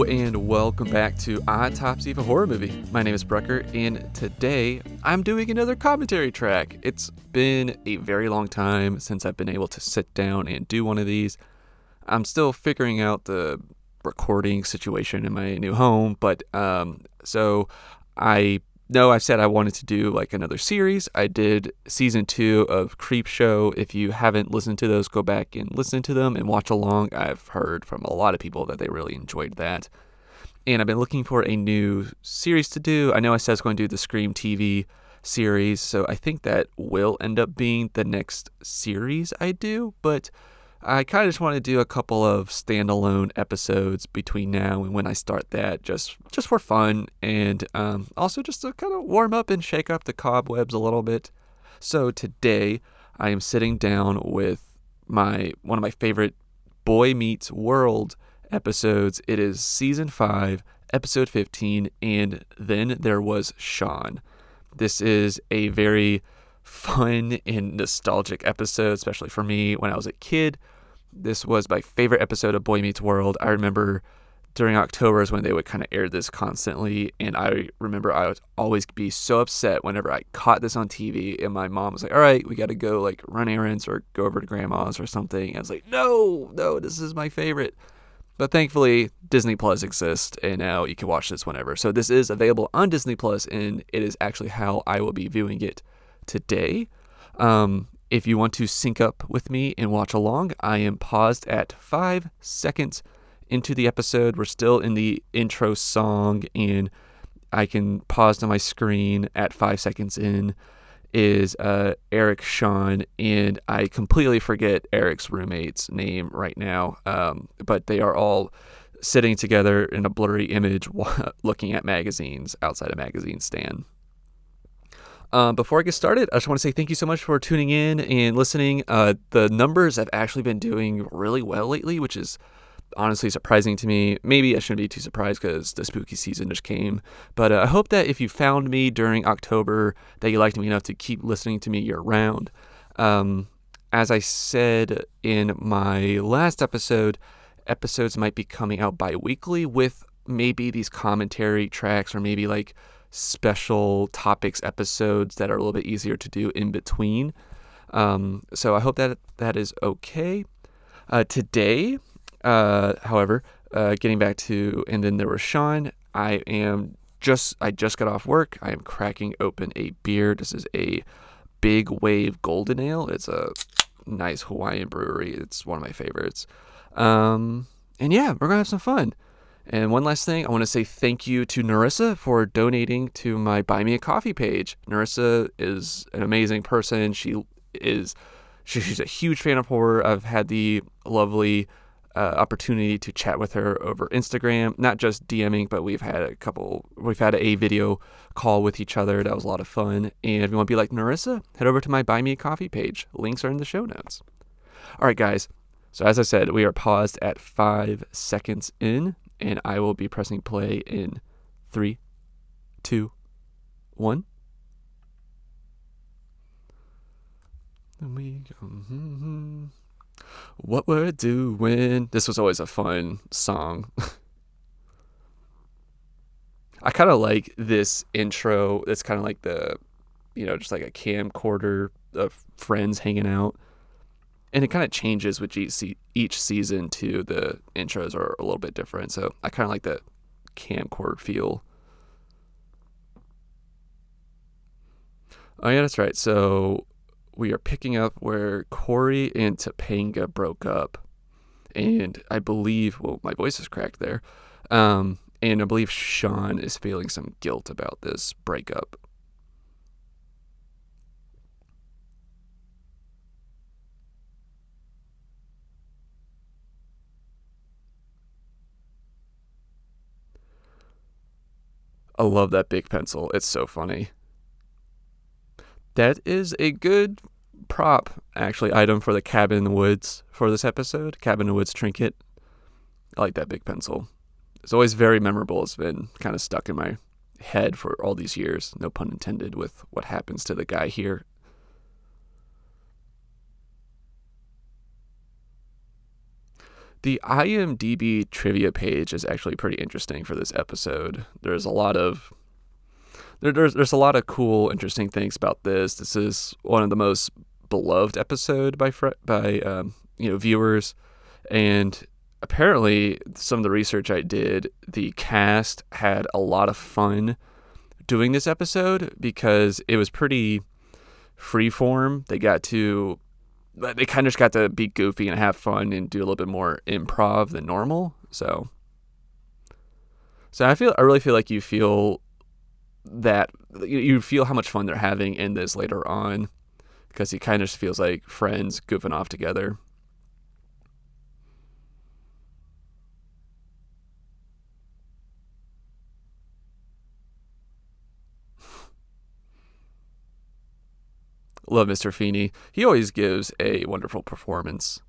Hello and welcome back to Autopsy of a Horror Movie. My name is Brecker, and today I'm doing another commentary track. It's been a very long time since I've been able to sit down and do one of these. I'm still figuring out the recording situation in my new home, but so I know I've said I wanted to do like another series. I did season 2 of Creepshow. If you haven't listened to those, go back and listen to them and watch along. I've heard from a lot of people that they really enjoyed that. And I've been looking for a new series to do. I know I said I was going to do the Scream TV series, so I think that will end up being the next series I do, but I kind of just want to do a couple of standalone episodes between now and when I start that, just for fun, and also just to kind of warm up and shake up the cobwebs a little bit. So today, I am sitting down with one of my favorite Boy Meets World episodes. It is Season 5, Episode 15, and then there was Sean. This is a very fun and nostalgic episode, especially for me when I was a kid. This was my favorite episode of Boy Meets World. I remember during October is when they would kind of air this constantly, and I remember I would always be so upset whenever I caught this on TV, and my mom was like, all right, we got to go like run errands or go over to grandma's or something. I was like, no, this is my favorite. But thankfully, Disney Plus exists, and now you can watch this whenever. So this is available on Disney Plus, and it is actually how I will be viewing it today. If you want to sync up with me and watch along, I am paused at 5 seconds into the episode. We're still in the intro song, and I can pause on my screen at 5 seconds in is Eric, Sean, and I completely forget Eric's roommate's name right now, but they are all sitting together in a blurry image looking at magazines outside a magazine stand. Before I get started, I just want to say thank you so much for tuning in and listening. The numbers have actually been doing really well lately, which is honestly surprising to me. Maybe I shouldn't be too surprised because the spooky season just came. But I hope that if you found me during October, that you liked me enough to keep listening to me year-round. As I said in my last episode, episodes might be coming out bi-weekly with maybe these commentary tracks or maybe like special topics episodes that are a little bit easier to do in between. So I hope that that is okay. Today, however, getting back to and then there was Sean. I just got off work. I am cracking open a beer. This is a Big Wave Golden Ale. It's a nice Hawaiian brewery. It's one of my favorites. And yeah, we're gonna have some fun. And one last thing, I want to say thank you to Narissa for donating to my Buy Me a Coffee page. Narissa is an amazing person. She's a huge fan of horror. I've had the lovely opportunity to chat with her over Instagram, not just DMing, but we've had a video call with each other. That was a lot of fun. And if you want to be like Narissa, head over to my Buy Me a Coffee page. Links are in the show notes. All right, guys. So as I said, we are paused at 5 seconds in. And I will be pressing play in 3, 2, 1. What we're doing. This was always a fun song. I kind of like this intro. It's kind of like just like a camcorder of friends hanging out. And it kind of changes with each season, too. The intros are a little bit different, so I kind of like that camcorder feel. Oh, yeah, that's right. So we are picking up where Corey and Topanga broke up. And I believe, well, my voice is cracked there. And I believe Sean is feeling some guilt about this breakup. I love that big pencil. It's so funny. That is a good prop, actually, item for the Cabin in the Woods for this episode. Cabin in the Woods trinket. I like that big pencil. It's always very memorable. It's been kind of stuck in my head for all these years. No pun intended with what happens to the guy here. The IMDb trivia page is actually pretty interesting for this episode. There's a lot of cool, interesting things about this. This is one of the most beloved episode by viewers, and apparently some of the research I did, the cast had a lot of fun doing this episode because it was pretty freeform. They kind of just got to be goofy and have fun and do a little bit more improv than normal. So I really feel like you feel that, you feel how much fun they're having in this later on, because he kind of just feels like friends goofing off together. Love Mr. Feeney. He always gives a wonderful performance.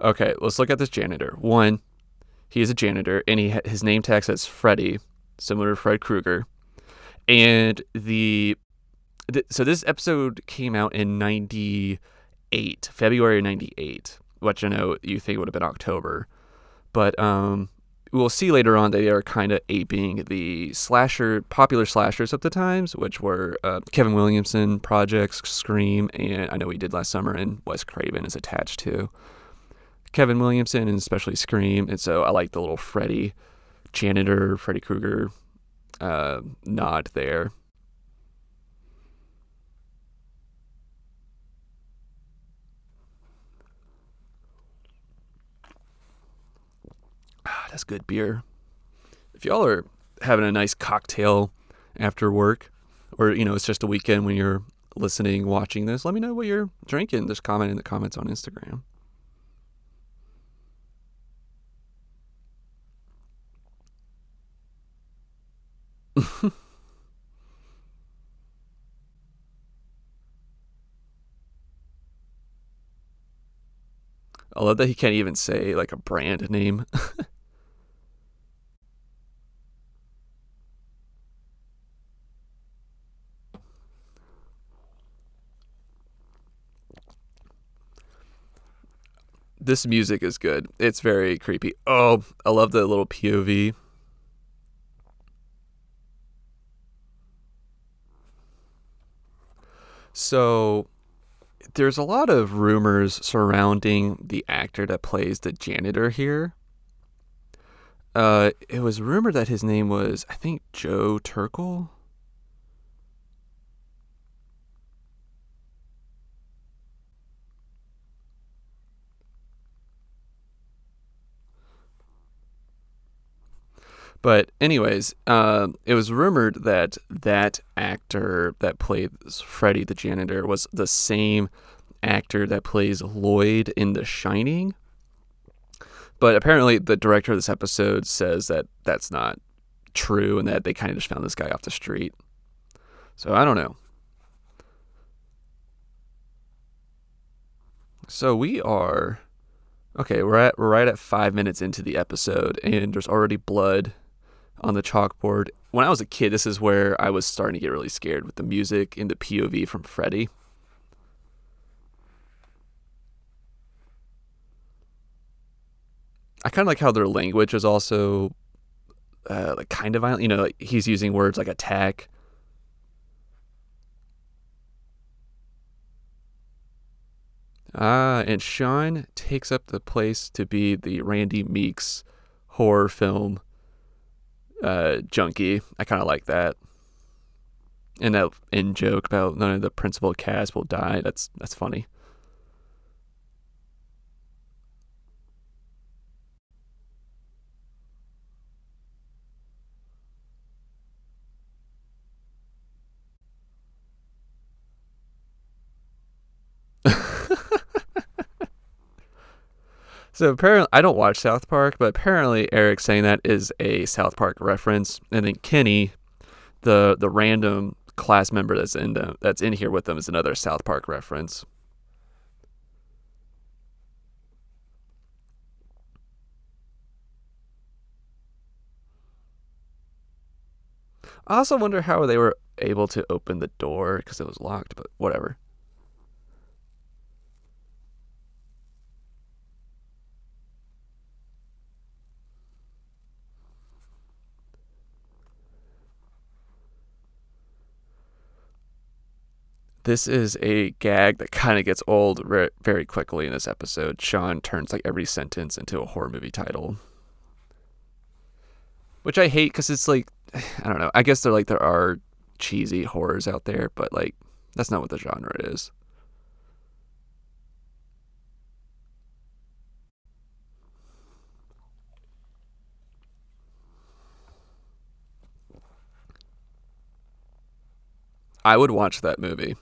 Okay, let's look at this janitor. One, he is a janitor, and his name tag says Freddy, similar to Fred Krueger. And so this episode came out in February 98, which I know you think would have been October. But we'll see later on that they are kind of aping the popular slashers of the times, which were Kevin Williamson projects, Scream, and I Know We Did Last Summer, and Wes Craven is attached to Kevin Williamson, and especially Scream. And so I like the little Freddy janitor, Freddy Krueger nod there. That's good beer. If y'all are having a nice cocktail after work, or it's just a weekend when you're listening, watching this, let me know what you're drinking. Just comment in the comments on Instagram. I love that he can't even say like a brand name. This music is good. It's very creepy. Oh, I love the little POV. So there's a lot of rumors surrounding the actor that plays the janitor here. It was rumored that his name was, I think, Joe Turkel. But anyways, it was rumored that actor that played Freddy the janitor was the same actor that plays Lloyd in The Shining. But apparently the director of this episode says that that's not true and that they kind of just found this guy off the street. So I don't know. So we're right at 5 minutes into the episode, and there's already blood on the chalkboard. When I was a kid, this is where I was starting to get really scared, with the music and the POV from Freddy. I kind of like how their language is also like kind of violent. Like he's using words like attack. And Sean takes up the place to be the Randy Meeks horror film junkie. I kind of like that. And that end joke about none of the principal cast will die. That's funny. So apparently, I don't watch South Park, but apparently Eric saying that is a South Park reference. And then Kenny, the random class member that's in here with them, is another South Park reference. I also wonder how they were able to open the door because it was locked, but whatever. This is a gag that kind of gets old very quickly in this episode. Sean turns like every sentence into a horror movie title, which I hate because it's like, I don't know. I guess there are cheesy horrors out there, but like that's not what the genre is. I would watch that movie.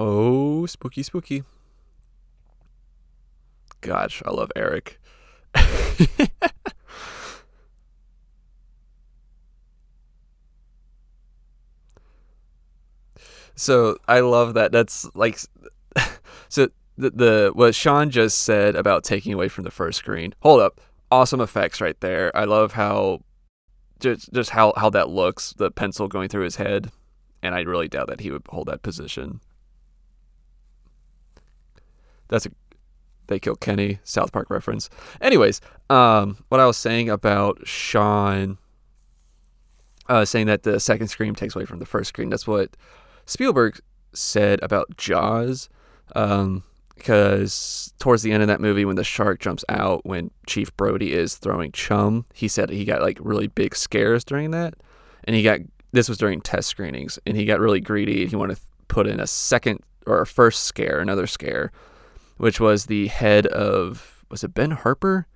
Oh, spooky, spooky. Gosh, I love Eric. So I love that. That's like, so the what Sean just said about taking away from the first screen. Hold up. Awesome effects right there. I love how, just how that looks, the pencil going through his head. And I really doubt that he would hold that position. They kill Kenny, South Park reference. Anyways, what I was saying about Sean saying that the second Scream takes away from the first Scream, that's what Spielberg said about Jaws, because towards the end of that movie when the shark jumps out, when Chief Brody is throwing chum, he said he got like really big scares during that, and this was during test screenings, and he got really greedy and he wanted to put in a second or a first scare, another scare, which was the head of, was it Ben Harper?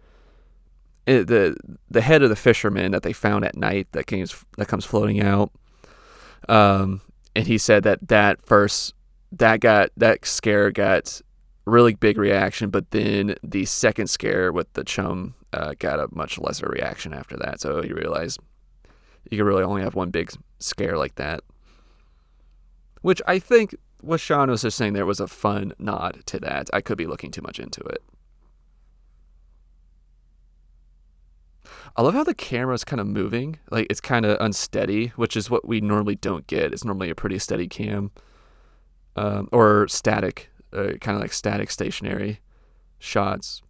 The head of the fisherman that they found at night that comes floating out. And he said that scare got really big reaction, but then the second scare with the chum got a much lesser reaction after that. So you realize you can really only have one big scare like that, which I think, what Sean was just saying there was a fun nod to that. I could be looking too much into it. I love how the camera is kind of moving. Like, it's kind of unsteady, which is what we normally don't get. It's normally a pretty steady cam. Or static. Kind of like static stationary shots.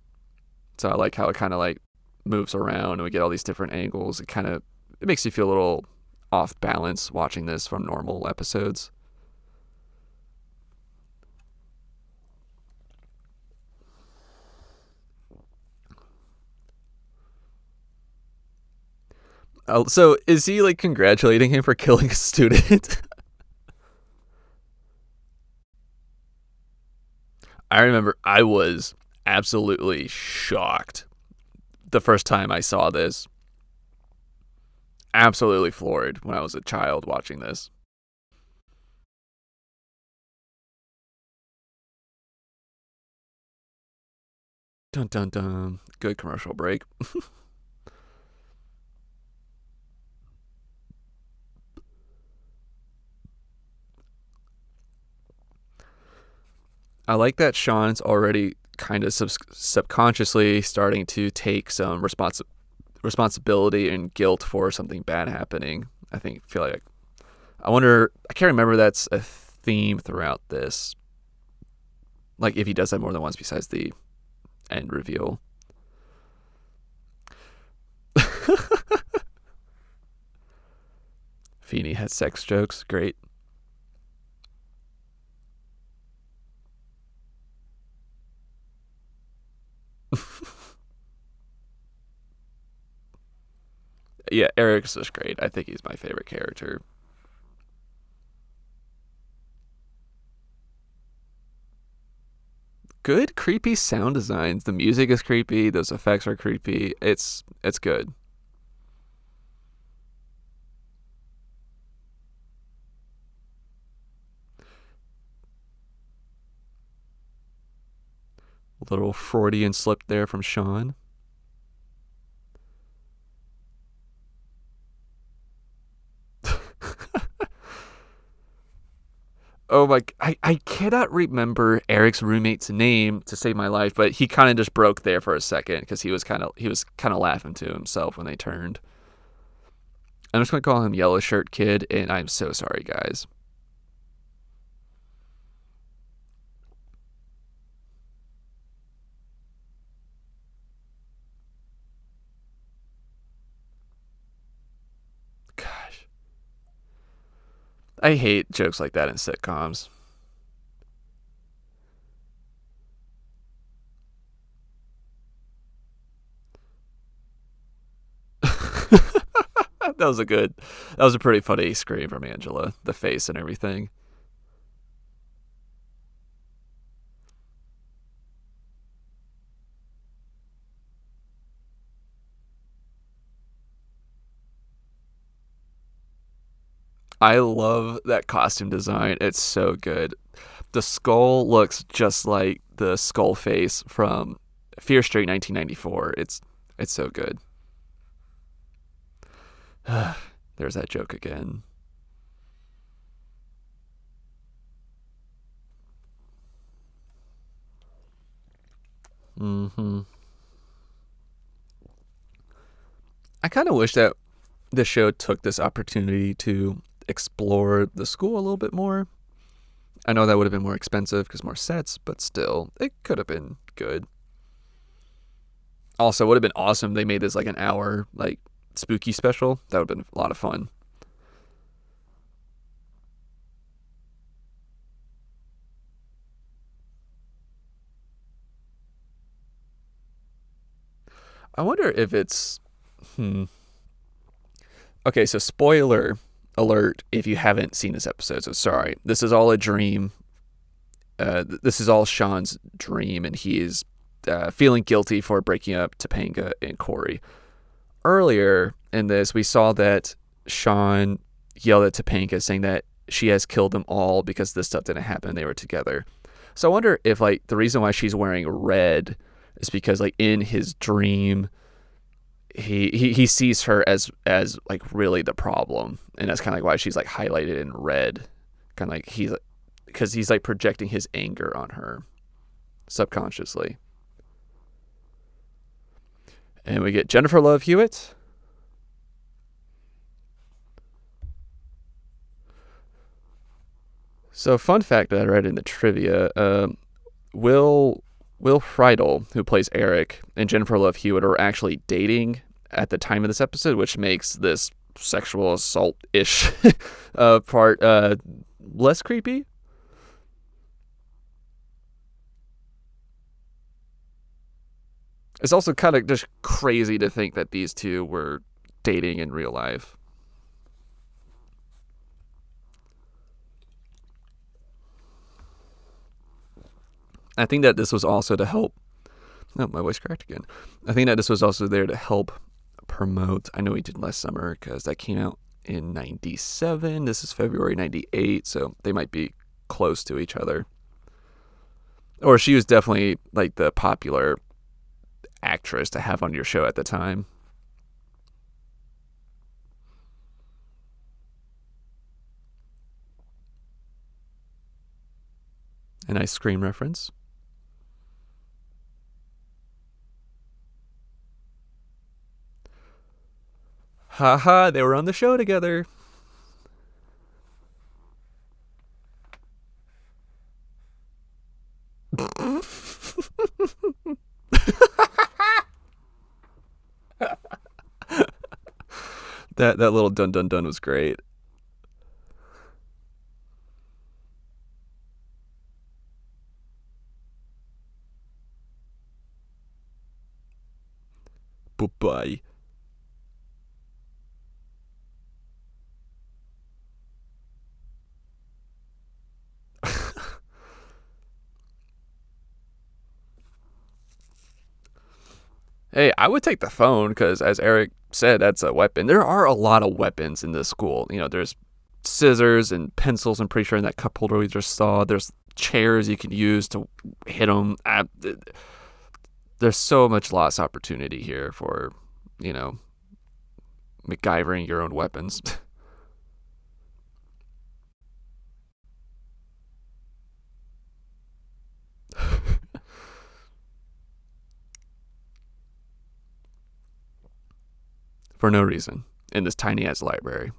So I like how it kind of like moves around and we get all these different angles. It makes you feel a little off balance watching this from normal episodes. So is he like congratulating him for killing a student? I remember I was absolutely shocked the first time I saw this. Absolutely floored when I was a child watching this. Dun dun dun. Good commercial break. I like that Sean's already kind of subconsciously starting to take some responsibility and guilt for something bad happening. I can't remember that's a theme throughout this. Like if he does that more than once besides the end reveal. Feeney has sex jokes. Great. Yeah, Eric's just great. I think he's my favorite character. Good creepy sound designs. The music is creepy, those effects are creepy. It's good. Little Freudian slip there from Sean. Oh my, I cannot remember Eric's roommate's name to save my life, but he kind of just broke there for a second because he was kind of laughing to himself when they turned. I'm just going to call him Yellow Shirt Kid, and I'm so sorry, guys. I hate jokes like that in sitcoms. That was a pretty funny scream from Angela. The face and everything. I love that costume design. It's so good. The skull looks just like the skull face from Fear Street 1994. It's so good. There's that joke again. I kind of wish that the show took this opportunity to explore the school a little bit more. I know that would have been more expensive because more sets, but still, it could have been good. Also, it would have been awesome if they made this like an hour like spooky special. That would have been a lot of fun. I wonder if it's okay, so spoiler alert if you haven't seen this episode, so sorry. This is all a dream. This is all Sean's dream, and he is feeling guilty for breaking up Topanga and Corey. Earlier in this, we saw that Sean yelled at Topanga saying that she has killed them all because this stuff didn't happen. They were together. So I wonder if like the reason why she's wearing red is because like in his dream, he sees her as like really the problem, and that's kind of like why she's like highlighted in red, kind of like he's because he's like projecting his anger on her subconsciously. And we get Jennifer Love Hewitt. So fun fact that I read in the trivia, Will Friedle, who plays Eric, and Jennifer Love Hewitt are actually dating at the time of this episode, which makes this sexual assault-ish part less creepy. It's also kind of just crazy to think that these two were dating in real life. I think that this was also to help. Oh, my voice cracked again. I think that this was also there to help promote I Know We Did Last Summer, because that came out in 97. This is February 98, so they might be close to each other. Or she was definitely like the popular actress to have on your show at the time. A nice Scream reference. Haha, they were on the show together. That little dun dun dun was great. Bye. Hey, I would take the phone because, as Eric said, that's a weapon. There are a lot of weapons in this school. You know, there's scissors and pencils, I'm pretty sure, in that cup holder we just saw. There's chairs you can use to hit them. There's so much lost opportunity here for, you know, MacGyvering your own weapons. For no reason. In this tiny ass library.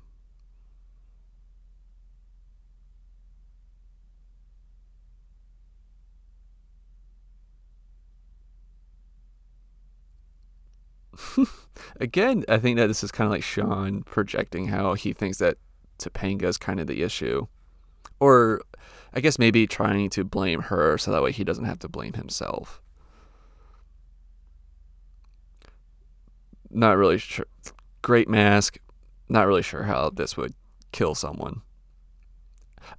Again, I think that this is kind of like Sean projecting how he thinks that Topanga is kind of the issue. Or I guess maybe trying to blame her so that way he doesn't have to blame himself. Not really sure. Great mask. Not really sure how this would kill someone.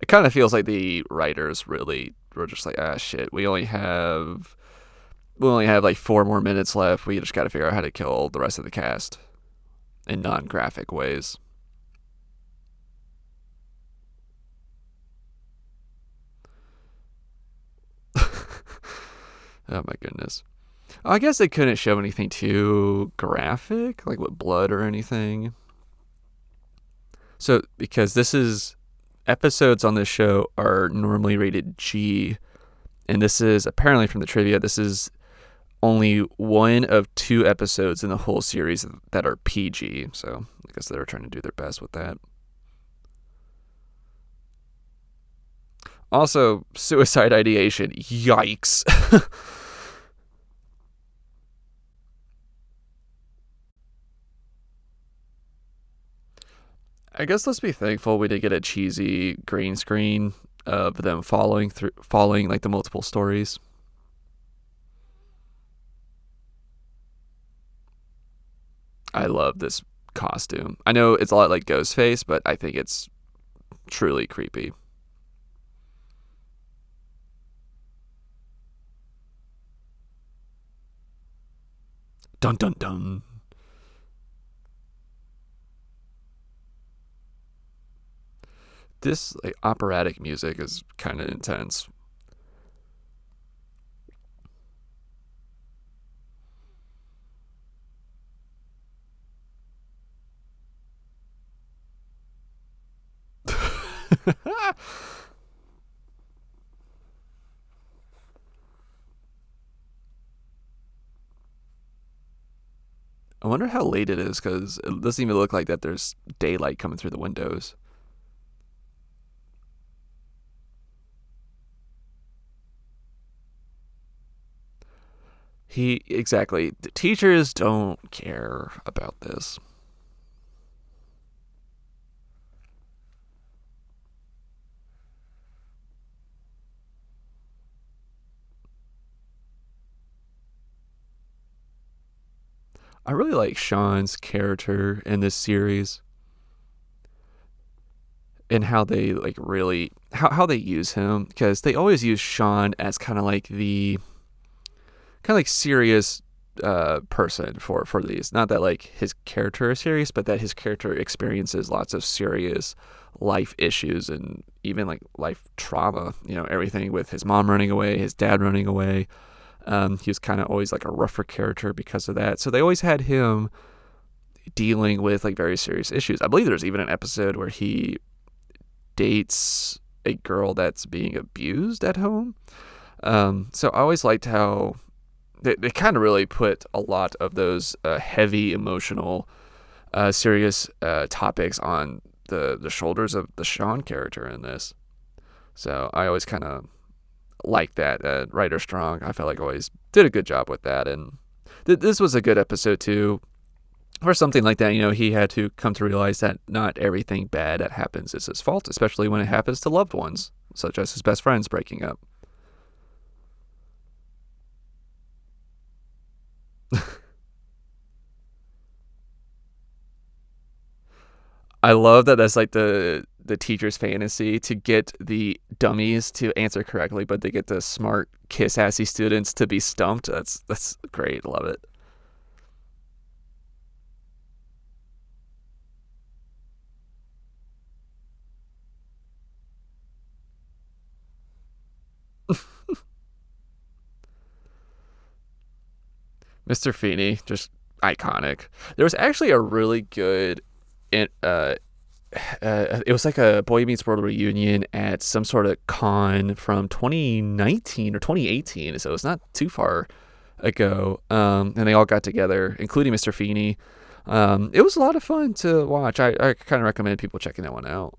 It kind of feels like the writers really were just like, ah, shit, we only have like 4 more minutes left. We just got to figure out how to kill the rest of the cast in non-graphic ways. Oh my goodness. I guess they couldn't show anything too graphic, like with blood or anything. So, because episodes on this show are normally rated G, and this is apparently from the trivia, this is only one of 2 episodes in the whole series that are PG. So, I guess they're trying to do their best with that. Also, suicide ideation. Yikes. I guess let's be thankful we did get a cheesy green screen of them following like the multiple stories. I love this costume. I know it's a lot like Ghostface, but I think it's truly creepy. Dun dun dun. This like, operatic music is kind of intense. I wonder how late it is, because it doesn't even look like that there's daylight coming through the windows. Exactly. The teachers don't care about this. I really like Sean's character in this series and how they like really how they use him, because they always use Sean as kind of like the serious person for these. Not that like his character is serious, but that his character experiences lots of serious life issues and even like life trauma, you know, everything with his mom running away, his dad running away. He was kind of always like a rougher character because of that. So they always had him dealing with like very serious issues. I believe there's even an episode where he dates a girl that's being abused at home. So I always liked how they kind of really put a lot of those heavy, emotional, serious topics on the shoulders of the Sean character in this. So I always kind of liked that. Writer Strong, I felt like, always did a good job with that. And this was a good episode, too. For something like that, you know, he had to come to realize that not everything bad that happens is his fault, especially when it happens to loved ones, such as his best friends breaking up. I love that that's like the teacher's fantasy to get the dummies to answer correctly, but they get the smart kiss-assy students to be stumped. That's great. Love it. Mr. Feeney, just iconic. There was actually a really good, it was like a Boy Meets World reunion at some sort of con from 2019 or 2018, so it's not too far ago. And they all got together, including Mr. Feeney. It was a lot of fun to watch. I kind of recommend people checking that one out.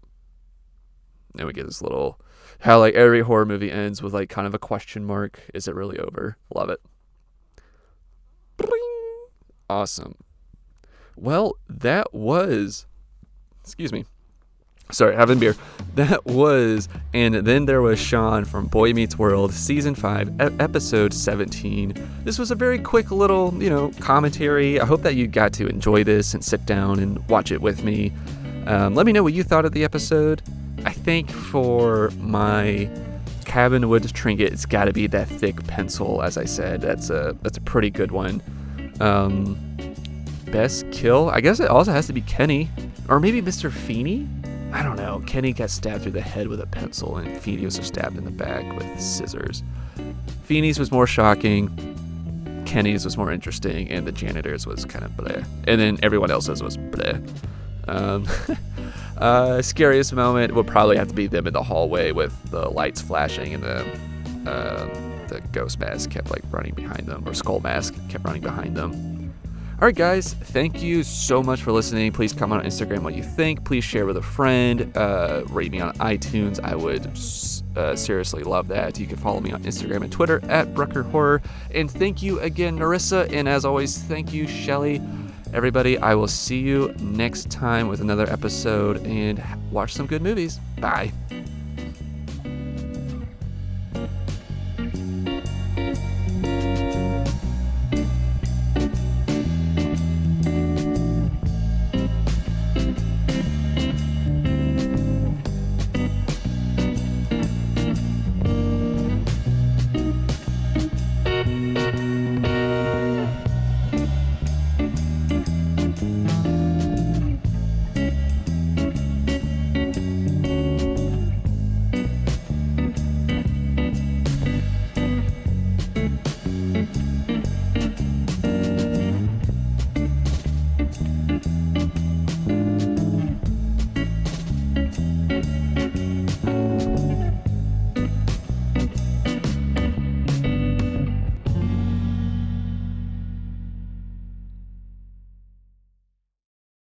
And we get this little, how like every horror movie ends with like kind of a question mark. Is it really over? Love it. Awesome. Well, that was Sorry, having beer. That was, and then there was Sean from Boy Meets World, Season 5, Episode 17. This was a very quick little, commentary. I hope that you got to enjoy this and sit down and watch it with me. Let me know what you thought of the episode. I think for my Cabin Woods trinket, it's got to be that thick pencil, as I said. That's a pretty good one. Best kill? I guess it also has to be Kenny, or maybe Mr. Feeney? I don't know. Kenny got stabbed through the head with a pencil, and Feeney was stabbed in the back with scissors. Feeney's was more shocking. Kenny's was more interesting, and the janitor's was kind of bleh. And then everyone else's was bleh. Scariest moment would probably have to be them in the hallway with the lights flashing and the ghost mask kept running behind them, or skull mask kept running behind them. All right, guys, thank you so much for listening. Please comment on Instagram what you think. Please share with a friend. Rate me on iTunes. I would seriously love that. You can follow me on Instagram and Twitter @BruckerHorror. And thank you again, Narissa. And as always, thank you, Shelly. Everybody, I will see you next time with another episode, and watch some good movies. Bye.